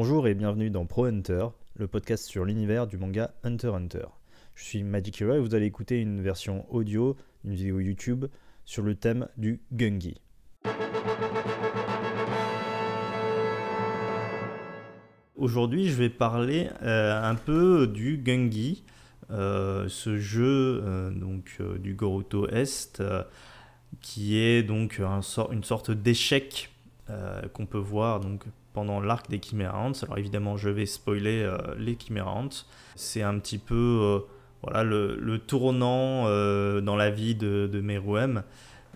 Bonjour et bienvenue dans Pro Hunter, le podcast sur l'univers du manga Hunter x Hunter. Je suis Magikura et vous allez écouter une version audio d'une vidéo YouTube sur le thème du Gungi. Aujourd'hui, je vais parler un peu du Gungi, ce jeu du Goruto Est, qui est donc une sorte d'échec qu'on peut voir donc pendant l'arc des Chimera Hunts. Alors évidemment, je vais spoiler les Chimera Hunts. C'est un petit peu le tournant dans la vie de Meruem.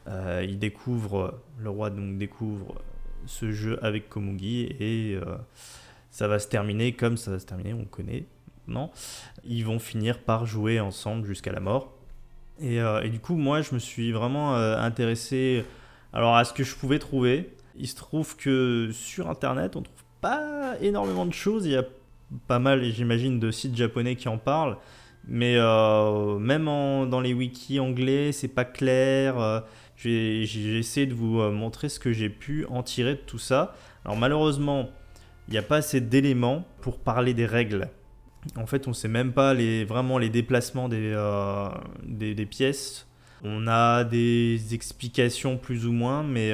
Le roi découvre ce jeu avec Komugi et ça va se terminer comme ça va se terminer, on connaît, non ? Ils vont finir par jouer ensemble jusqu'à la mort. Et du coup, moi, je me suis vraiment intéressé à ce que je pouvais trouver. Il se trouve que sur Internet, on trouve pas énormément de choses. Il y a pas mal, j'imagine, de sites japonais qui en parlent. Mais même dans les wikis anglais, c'est pas clair. J'ai essayé de vous montrer ce que j'ai pu en tirer de tout ça. Alors malheureusement, il n'y a pas assez d'éléments pour parler des règles. En fait, on ne sait même pas les déplacements des pièces. On a des explications plus ou moins, mais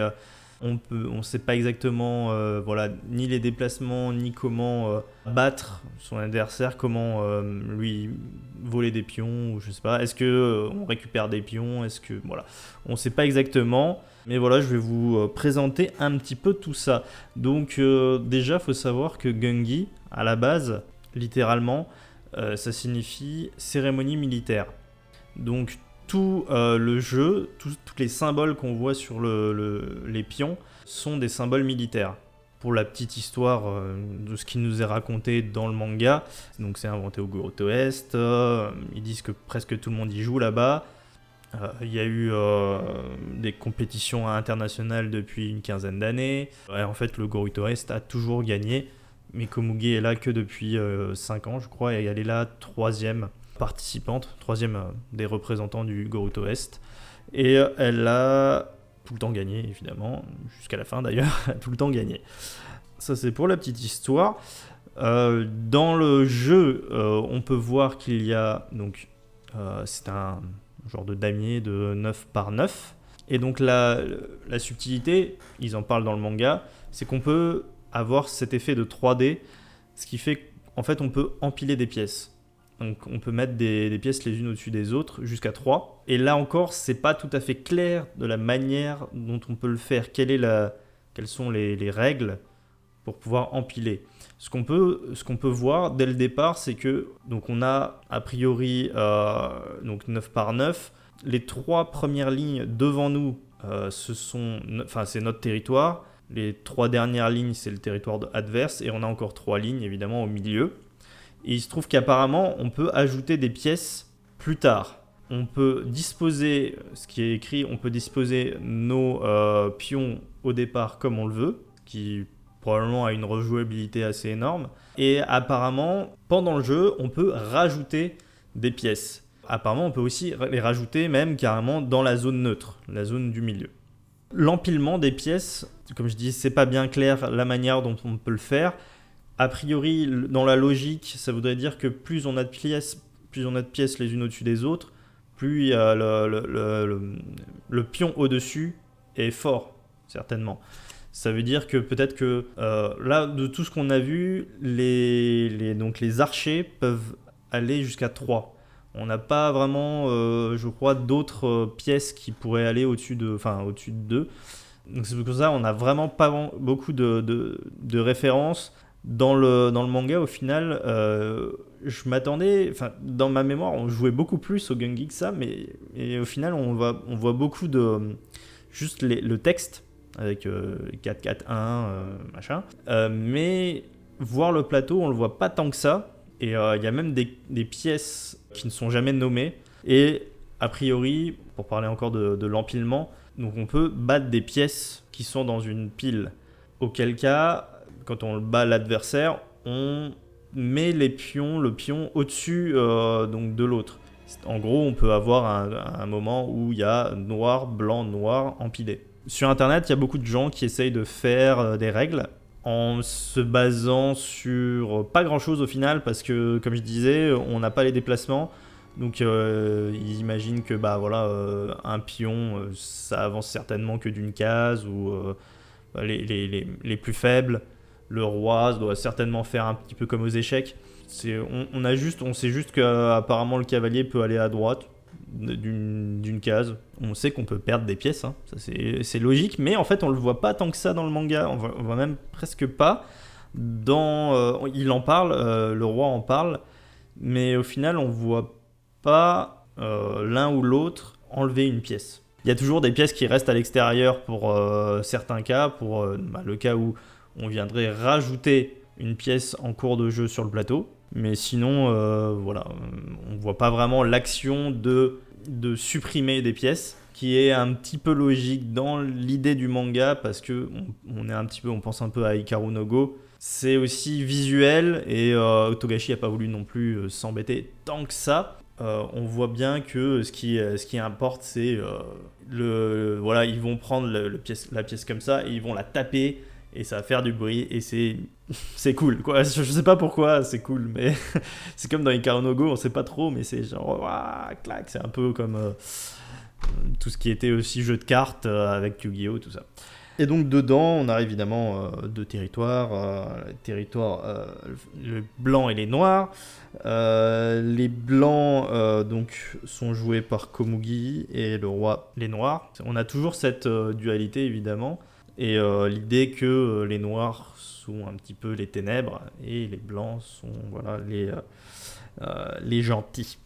on ne sait pas exactement ni les déplacements, ni comment battre son adversaire, comment lui voler des pions, ou je ne sais pas. Est-ce qu'on récupère des pions ? Est-ce que... Voilà, on ne sait pas exactement. Mais voilà, je vais vous présenter un petit peu tout ça. Donc déjà, il faut savoir que Gungi, à la base... Littéralement, ça signifie cérémonie militaire. Donc tout le jeu, tous les symboles qu'on voit sur les pions sont des symboles militaires. Pour la petite histoire de ce qui nous est raconté dans le manga, donc c'est inventé au Goruto Est, ils disent que presque tout le monde y joue là-bas. Il y a eu des compétitions internationales depuis une quinzaine d'années. Et en fait, le Goruto Est a toujours gagné. Mais Komugi est là que depuis 5 ans, je crois, et elle est la troisième des représentants du Goruto Est. Et elle a tout le temps gagné, évidemment, jusqu'à la fin d'ailleurs, elle a tout le temps gagné. Ça, c'est pour la petite histoire. Dans le jeu, on peut voir qu'il y a, donc, c'est un genre de damier de 9x9. Et donc la subtilité, ils en parlent dans le manga, c'est qu'on peut... avoir cet effet de 3D, ce qui fait qu'en fait on peut empiler des pièces. Donc on peut mettre des pièces les unes au-dessus des autres jusqu'à 3. Et là encore, c'est pas tout à fait clair de la manière dont on peut le faire. Quelles sont les règles pour pouvoir empiler. Ce qu'on peut voir dès le départ, c'est que donc on a a priori donc 9x9. Les 3 premières lignes devant nous, c'est notre territoire. Les 3 dernières lignes, c'est le territoire adverse. Et on a encore 3 lignes, évidemment, au milieu. Et il se trouve qu'apparemment, on peut ajouter des pièces plus tard. On peut disposer, ce qui est écrit, on peut disposer nos pions au départ comme on le veut, qui probablement a une rejouabilité assez énorme. Et apparemment, pendant le jeu, on peut rajouter des pièces. Apparemment, on peut aussi les rajouter même carrément dans la zone neutre, la zone du milieu. L'empilement des pièces, comme je dis, c'est pas bien clair la manière dont on peut le faire. A priori, dans la logique, ça voudrait dire que plus on a de pièces les unes au-dessus des autres, plus le pion au-dessus est fort, certainement. Ça veut dire que peut-être que là, de tout ce qu'on a vu, les archers peuvent aller jusqu'à 3. On n'a pas vraiment, je crois, d'autres pièces qui pourraient aller au-dessus de 2. Donc c'est pour ça qu'on n'a vraiment pas beaucoup de références. Dans le manga, au final, je m'attendais... Dans ma mémoire, on jouait beaucoup plus au Gungi que ça, mais au final, on voit beaucoup de... Juste le texte, avec 4-4-1, machin. Mais voir le plateau, on ne le voit pas tant que ça. Et il y a même des pièces qui ne sont jamais nommées. Et a priori, pour parler encore de l'empilement, donc on peut battre des pièces qui sont dans une pile. Auquel cas, quand on bat l'adversaire, on met le pion au-dessus de l'autre. En gros, on peut avoir un moment où il y a noir, blanc, noir, empilé. Sur Internet, il y a beaucoup de gens qui essayent de faire des règles en se basant sur pas grand chose au final, parce que comme je disais, on n'a pas les déplacements. Donc ils imaginent que bah voilà, un pion ça avance certainement que d'une case, ou les plus faibles, le roi doit certainement faire un petit peu comme aux échecs. On sait juste qu'apparemment le cavalier peut aller à droite d'une case. On sait qu'on peut perdre des pièces, hein. Ça, c'est logique, mais en fait on le voit pas tant que ça dans le manga, on voit même presque pas. Il en parle, le roi en parle, mais au final on voit pas l'un ou l'autre enlever une pièce. Il y a toujours des pièces qui restent à l'extérieur pour certains cas, pour le cas où on viendrait rajouter une pièce en cours de jeu sur le plateau. Mais sinon, on ne voit pas vraiment l'action de supprimer des pièces, qui est un petit peu logique dans l'idée du manga, parce qu'on est un petit peu, on pense un peu à Hikaru no Go. C'est aussi visuel, et Togashi n'a pas voulu non plus s'embêter tant que ça. On voit bien que ce qui importe, c'est ils vont prendre la pièce comme ça et ils vont la taper, et ça va faire du bruit, et c'est cool, quoi. Je sais pas pourquoi c'est cool, mais c'est comme dans Hikaru no Go, on sait pas trop, mais c'est genre clac, c'est un peu comme tout ce qui était aussi jeu de cartes avec Yu-Gi-Oh, tout ça. Et donc dedans, on a évidemment deux territoires, le blanc et les noirs. Les blancs sont joués par Komugi, et le roi les noirs. On a toujours cette dualité évidemment, et l'idée que les noirs sont un petit peu les ténèbres et les blancs sont les gentils.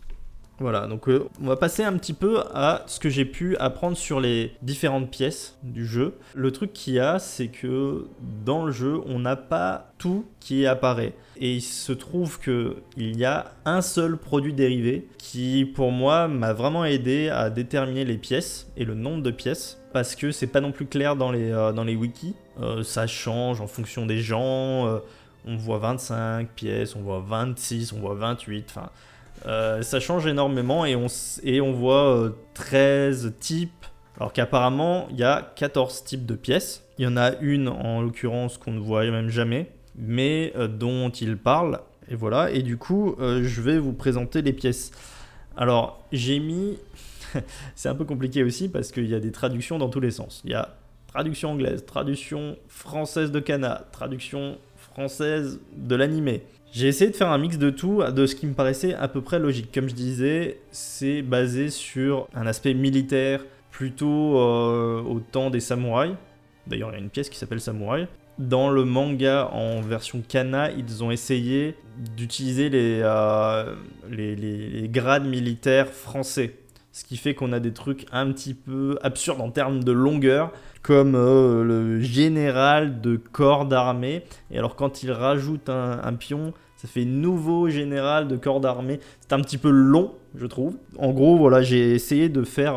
Voilà, donc on va passer un petit peu à ce que j'ai pu apprendre sur les différentes pièces du jeu. Le truc qu'il y a, c'est que dans le jeu, on n'a pas tout qui apparaît. Et il se trouve qu'il y a un seul produit dérivé qui, pour moi, m'a vraiment aidé à déterminer les pièces et le nombre de pièces. Parce que c'est pas non plus clair dans les wikis. Ça change en fonction des gens. On voit 25 pièces, on voit 26, on voit 28, enfin... ça change énormément, et on voit 13 types, alors qu'apparemment il y a 14 types de pièces. Il y en a une en l'occurrence qu'on ne voit même jamais, mais dont il parle, et voilà. Et du coup je vais vous présenter les pièces. Alors j'ai mis c'est un peu compliqué aussi parce qu'il y a des traductions dans tous les sens. Il y a traduction anglaise, traduction française de Kana, traduction française de l'animé. J'ai essayé de faire un mix de tout, de ce qui me paraissait à peu près logique. Comme je disais, c'est basé sur un aspect militaire, plutôt au temps des samouraïs. D'ailleurs, il y a une pièce qui s'appelle Samouraï. Dans le manga, en version kana, ils ont essayé d'utiliser les grades militaires français. Ce qui fait qu'on a des trucs un petit peu absurdes en termes de longueur, comme le général de corps d'armée. Et alors quand il rajoute un pion, ça fait nouveau général de corps d'armée. C'est un petit peu long, je trouve. En gros, voilà, j'ai essayé de faire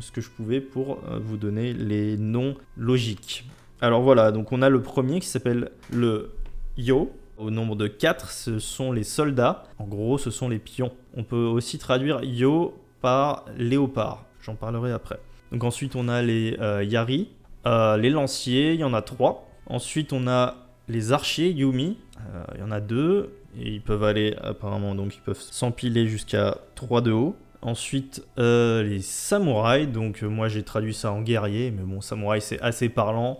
ce que je pouvais pour vous donner les noms logiques. Alors voilà, donc on a le premier qui s'appelle le Yo. Au nombre de 4, ce sont les soldats. En gros, ce sont les pions. On peut aussi traduire Yo par léopard, j'en parlerai après. Donc ensuite on a les Yari, les lanciers, il y en a 3. Ensuite on a les archers Yumi, il y en a 2, et ils peuvent aller apparemment, donc ils peuvent s'empiler jusqu'à 3 de haut. Ensuite les samouraïs, donc moi j'ai traduit ça en guerrier, mais bon, samouraï c'est assez parlant.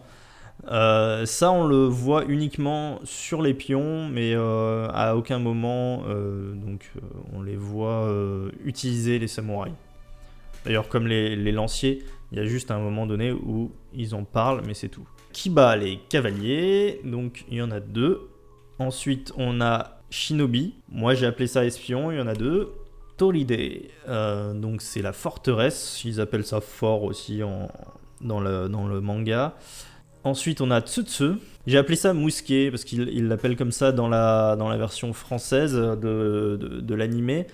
Ça on le voit uniquement sur les pions, mais à aucun moment on les voit utiliser les samouraïs. D'ailleurs, comme les lanciers, il y a juste un moment donné où ils en parlent, mais c'est tout. Kiba, les cavaliers, donc il y en a 2. Ensuite on a Shinobi, moi j'ai appelé ça espion, il y en a 2. Toride, donc c'est la forteresse, ils appellent ça fort aussi dans le manga. Ensuite, on a Tsutsu. J'ai appelé ça mousquet parce qu'il l'appelle comme ça dans la version française de l'anime.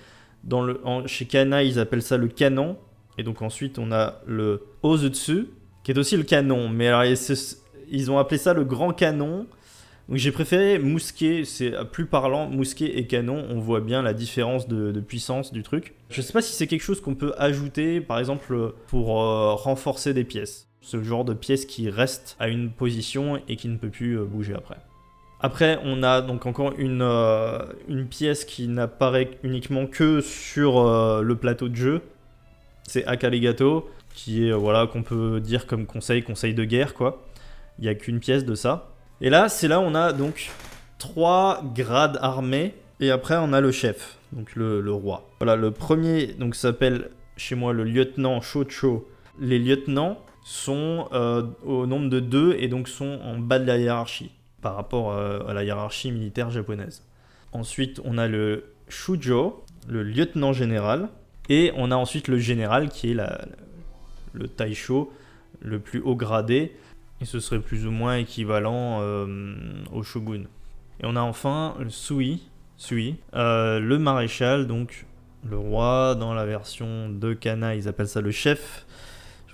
Chez Kana, ils appellent ça le canon. Et donc ensuite, on a le Ozutsu, qui est aussi le canon. Mais alors, ils ont appelé ça le grand canon. Donc j'ai préféré mousquet, c'est plus parlant. Mousquet et canon, on voit bien la différence de puissance du truc. Je ne sais pas si c'est quelque chose qu'on peut ajouter, par exemple, pour renforcer des pièces. ce genre de pièce qui reste à une position et qui ne peut plus bouger après. Après, on a donc encore une pièce qui n'apparaît uniquement que sur le plateau de jeu. C'est Akalegato, qui est, voilà, qu'on peut dire comme conseil de guerre, quoi. Il n'y a qu'une pièce de ça. Et là, c'est là où on a donc 3 grades armés. Et après, on a le chef, donc le roi. Voilà, le premier donc s'appelle chez moi le lieutenant Shōshō. Les lieutenants sont au nombre de 2 et donc sont en bas de la hiérarchie par rapport à la hiérarchie militaire japonaise. Ensuite, on a le Chūjō, le lieutenant général. Et on a ensuite le général qui est le Taisho, le plus haut gradé. Et ce serait plus ou moins équivalent au shogun. Et on a enfin le Sui, le maréchal, donc le roi. Dans la version de Kana, ils appellent ça le chef.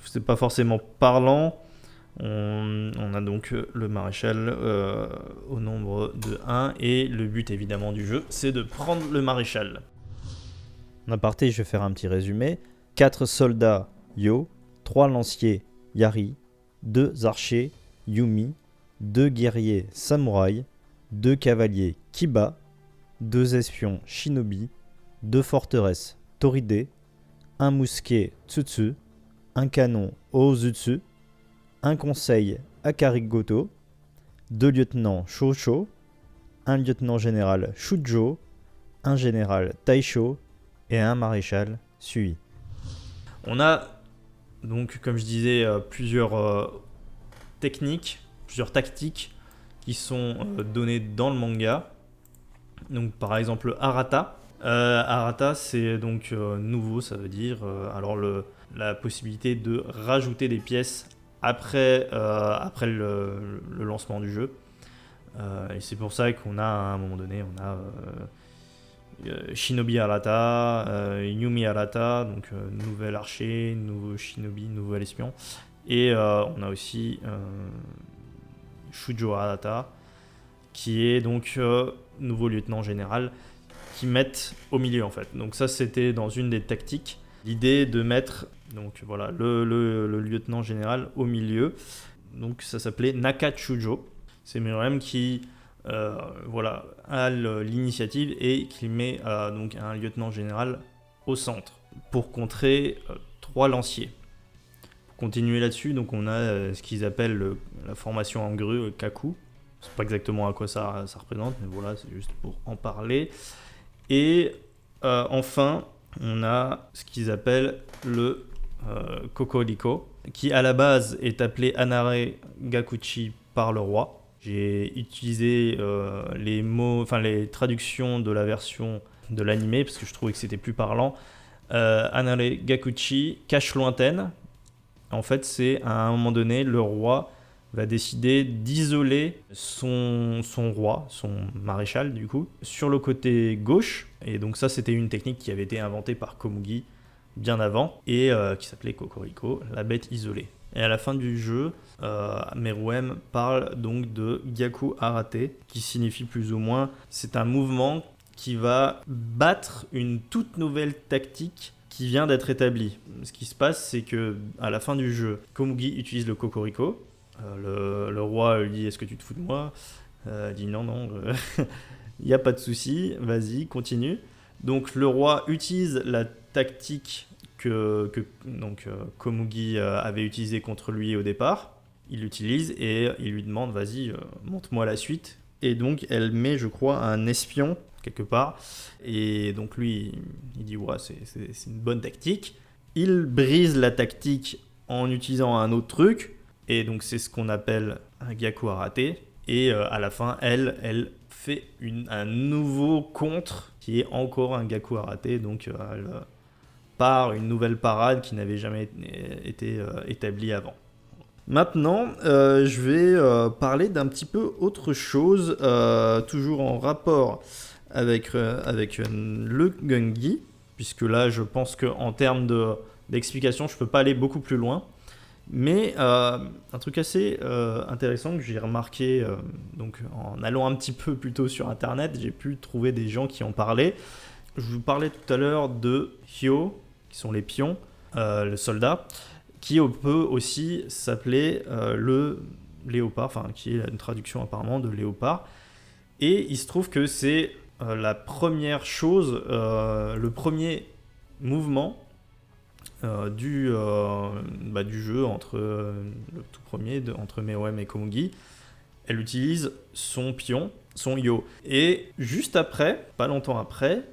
C'est pas forcément parlant. On a donc le maréchal au nombre de 1. Et le but évidemment du jeu, c'est de prendre le maréchal. En aparté, je vais faire un petit résumé. 4 soldats, Yo, 3 lanciers, Yari, 2 archers, Yumi, 2 guerriers, Samouraï, 2 cavaliers, Kiba, 2 espions, Shinobi, 2 forteresses, Toride, 1 mousquet, Tsutsu, 1 canon, Ozutsu, 1 conseil, Akalegato, 2 lieutenants, Shōshō, 1 lieutenant général, Chūjō, 1 général, Taisho, et un maréchal Sui. On a donc, comme je disais, plusieurs techniques, plusieurs tactiques qui sont données dans le manga. Donc par exemple Arata. Arata, c'est donc nouveau, ça veut dire alors la possibilité de rajouter des pièces après le lancement du jeu. Et c'est pour ça qu'on a, à un moment donné, on a Shinobi Arata, Yumi Arata, donc nouvel archer, nouveau Shinobi, nouvel espion. Et on a aussi Chūjō Arata, qui est donc nouveau lieutenant général, qui mettent au milieu en fait. Donc ça, c'était dans une des tactiques, l'idée de mettre donc, voilà, le lieutenant général au milieu. Donc ça s'appelait Naka Chūjō. C'est Meruem qui voilà, à l'initiative et qui met donc un lieutenant général au centre pour contrer 3 lanciers. Pour continuer là-dessus, donc on a ce qu'ils appellent la formation en grue, Kaku. Je sais pas exactement à quoi ça représente, mais voilà, c'est juste pour en parler. Et enfin, on a ce qu'ils appellent le Kokoriko, qui à la base est appelé Anarekakushi par le roi. J'ai utilisé les mots, enfin les traductions de la version de l'anime parce que je trouvais que c'était plus parlant. Anarekakushi, cache lointaine. En fait, c'est à un moment donné, le roi va décider d'isoler son roi, son maréchal du coup, sur le côté gauche. Et donc ça, c'était une technique qui avait été inventée par Komugi bien avant et qui s'appelait Kokoriko, la bête isolée. Et à la fin du jeu, Meruem parle donc de Gyaku Arate, qui signifie plus ou moins, c'est un mouvement qui va battre une toute nouvelle tactique qui vient d'être établie. Ce qui se passe, c'est que à la fin du jeu, Komugi utilise le Kokoriko. Le roi lui dit « Est-ce que tu te fous de moi ?» Il dit « Non, il n'y a pas de souci, vas-y, continue. » Donc le roi utilise la tactique que donc, Komugi avait utilisé contre lui au départ. Il l'utilise et il lui demande « Vas-y, montre-moi la suite. » Et donc elle met, je crois, un espion quelque part. Et donc lui, il dit « Ouais, c'est une bonne tactique. » Il brise la tactique en utilisant un autre truc. Et donc c'est ce qu'on appelle un Gyaku Arate. Et à la fin, elle fait un nouveau contre qui est encore un Gyaku Arate. Donc elle part une nouvelle parade qui n'avait jamais été établie avant. Maintenant, je vais parler d'un petit peu autre chose, toujours en rapport avec le Gungi, puisque là je pense qu'en termes d'explication, je ne peux pas aller beaucoup plus loin. Mais un truc assez intéressant que j'ai remarqué donc en allant un petit peu plus tôt sur internet, j'ai pu trouver des gens qui en parlaient. Je vous parlais tout à l'heure de Hyo, qui sont les pions, le soldat, qui peut aussi s'appeler le léopard, enfin qui est une traduction apparemment de léopard. Et il se trouve que c'est la première chose, le premier mouvement du jeu entre le tout premier, entre Meruem et Komugi. Elle utilise son pion, son Yo. Et juste après, pas longtemps après,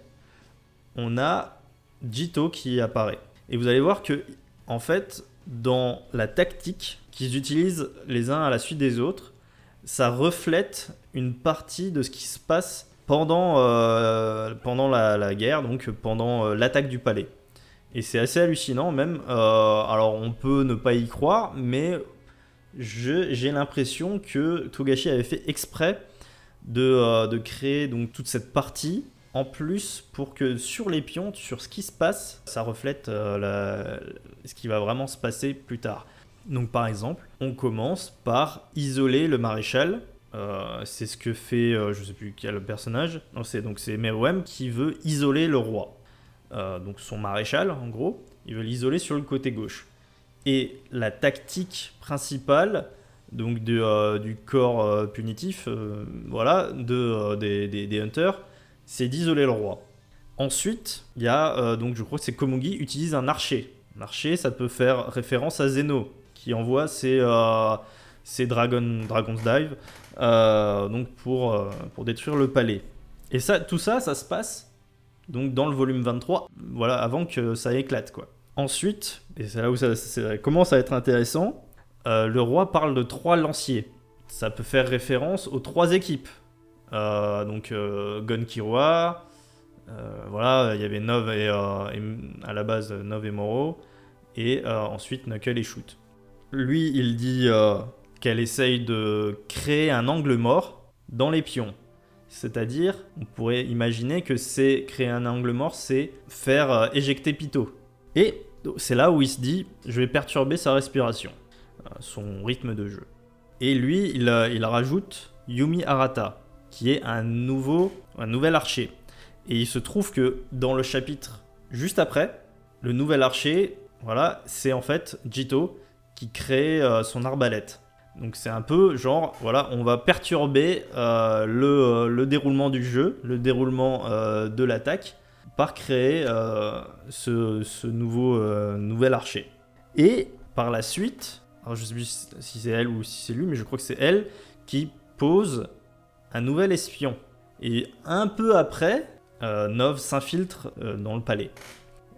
on a Jito qui apparaît. Et vous allez voir que, en fait, dans la tactique qu'ils utilisent les uns à la suite des autres, ça reflète une partie de ce qui se passe pendant la guerre, donc pendant l'attaque du palais. Et c'est assez hallucinant même. Alors on peut ne pas y croire, mais j'ai l'impression que Togashi avait fait exprès de créer donc toute cette partie en plus pour que sur les pions, sur ce qui se passe, ça reflète ce qui va vraiment se passer plus tard. Donc par exemple, on commence par isoler le maréchal. C'est ce que fait, je ne sais plus quel personnage. Non, c'est Meruem qui veut isoler le roi. Donc son maréchal, en gros, il veut l'isoler sur le côté gauche. Et la tactique principale donc du corps punitif, des hunters, c'est d'isoler le roi. Ensuite, il y a donc je crois que c'est Komugi utilise un archer. Un archer, ça peut faire référence à Zeno qui envoie ses Dragon's Dive donc pour détruire le palais. Et ça, tout ça, ça se passe. Donc dans le volume 23, voilà, avant que ça éclate, quoi. Ensuite, et c'est là où ça commence à être intéressant, le roi parle de 3 lanciers. Ça peut faire référence aux 3 équipes. Donc Gunkiroa, il y avait Nove et à la base Nove et Moro, et ensuite Knuckle et Shoot. Lui, il dit qu'elle essaye de créer un angle mort dans les pions. C'est-à-dire, on pourrait imaginer que c'est créer un angle mort, c'est faire éjecter Pitou. Et c'est là où il se dit, je vais perturber sa respiration, son rythme de jeu. Et lui, il rajoute Yumi Arata, qui est un nouvel archer. Et il se trouve que dans le chapitre juste après, le nouvel archer, voilà, c'est en fait Jito qui crée son arbalète. Donc c'est un peu genre, voilà, on va perturber le déroulement du jeu, le déroulement de l'attaque, par créer nouvel archer. Et par la suite, alors je ne sais plus si c'est elle ou si c'est lui, mais je crois que c'est elle qui pose un nouvel espion. Et un peu après, Nov s'infiltre dans le palais.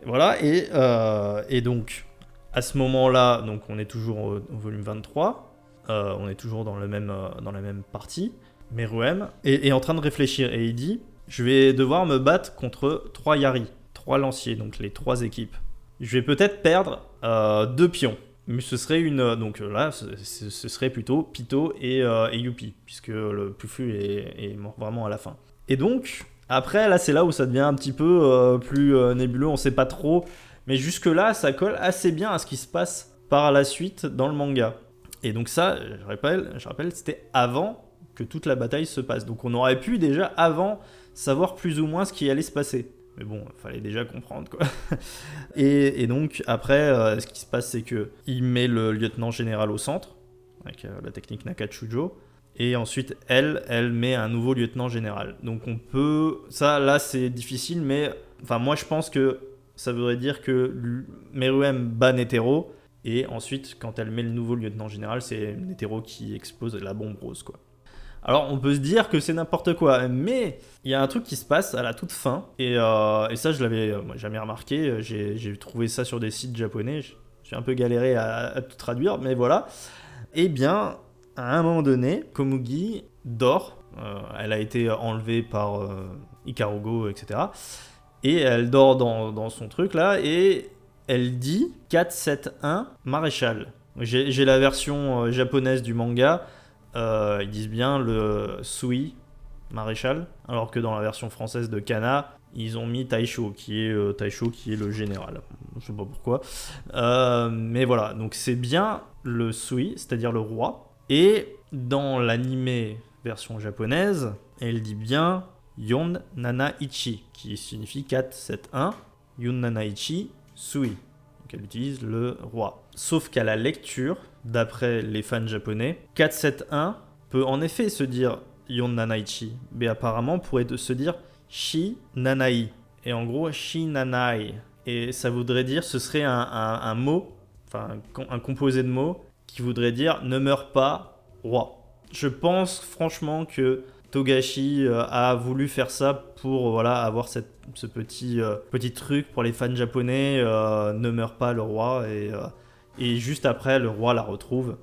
Voilà, et donc à ce moment-là, donc on est toujours au volume 23. On est toujours dans la même partie. Meruem est en train de réfléchir et il dit « Je vais devoir me battre contre 3 Yari, 3 lanciers, donc les 3 équipes. Je vais peut-être perdre 2 pions. » Mais ce serait donc là, ce serait plutôt Pitou et Yuppie, puisque le Pufu est mort vraiment à la fin. Et donc, après, là, c'est là où ça devient un petit peu plus nébuleux, on ne sait pas trop. Mais jusque-là, ça colle assez bien à ce qui se passe par la suite dans le manga. Et donc ça, je rappelle, c'était avant que toute la bataille se passe. Donc on aurait pu déjà avant savoir plus ou moins ce qui allait se passer. Mais bon, il fallait déjà comprendre, quoi. Et donc après, ce qui se passe, c'est qu'il met le lieutenant général au centre, avec la technique Naka Chūjō. Et ensuite, elle met un nouveau lieutenant général. Donc on peut... Ça, là, c'est difficile, mais... Enfin, moi, je pense que ça voudrait dire que Meruem bat Netero. Et ensuite, quand elle met le nouveau lieutenant général, c'est Netero qui explose la bombe rose, quoi. Alors, on peut se dire que c'est n'importe quoi, mais il y a un truc qui se passe à la toute fin. Et ça, je l'avais jamais remarqué. J'ai trouvé ça sur des sites japonais. J'ai un peu galéré à tout traduire, mais voilà. Eh bien, à un moment donné, Komugi dort. Elle a été enlevée par Hikaru no Go, etc. Et elle dort dans son truc, là, et... Elle dit 4-7-1 maréchal. J'ai la version japonaise du manga. Ils disent bien le Sui maréchal. Alors que dans la version française de Kana, ils ont mis Taisho qui est le général. Je sais pas pourquoi. Mais voilà, donc c'est bien le Sui, c'est-à-dire le roi. Et dans l'anime version japonaise, elle dit bien Yon Nana Ichi, qui signifie 4-7-1. Yon Nana Ichi. Sui, qu'elle utilise le roi. Sauf qu'à la lecture, d'après les fans japonais, 4-7-1 peut en effet se dire Yon Nanaichi, mais apparemment pourrait se dire Shi Nanai. Et en gros, Shi Nanai. Et ça voudrait dire, ce serait un mot, enfin un composé de mots, qui voudrait dire ne meurs pas, roi. Je pense franchement que Togashi a voulu faire ça pour voilà, avoir ce petit truc pour les fans japonais, ne meurt pas le roi, et juste après le roi la retrouve.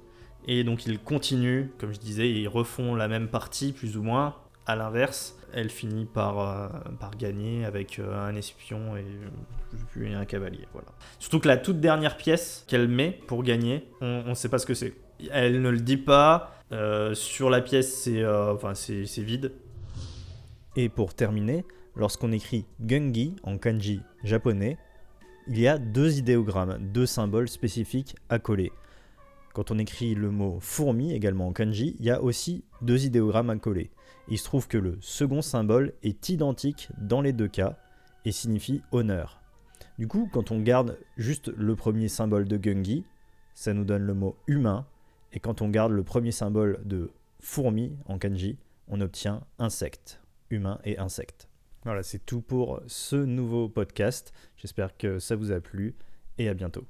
Et donc ils continuent, comme je disais, ils refont la même partie plus ou moins, à l'inverse. Elle finit par gagner avec un espion et un cavalier. Voilà. Surtout que la toute dernière pièce qu'elle met pour gagner, on ne sait pas ce que c'est. Elle ne le dit pas. Sur la pièce, c'est vide. Et pour terminer, lorsqu'on écrit Gungi en kanji japonais, il y a deux idéogrammes, deux symboles spécifiques à coller. Quand on écrit le mot fourmi également en kanji, il y a aussi deux idéogrammes à coller. Il se trouve que le second symbole est identique dans les deux cas et signifie honneur. Du coup, quand on garde juste le premier symbole de Gungi, ça nous donne le mot humain. Et quand on garde le premier symbole de fourmi en kanji, on obtient insecte, humain et insecte. Voilà, c'est tout pour ce nouveau podcast. J'espère que ça vous a plu et à bientôt.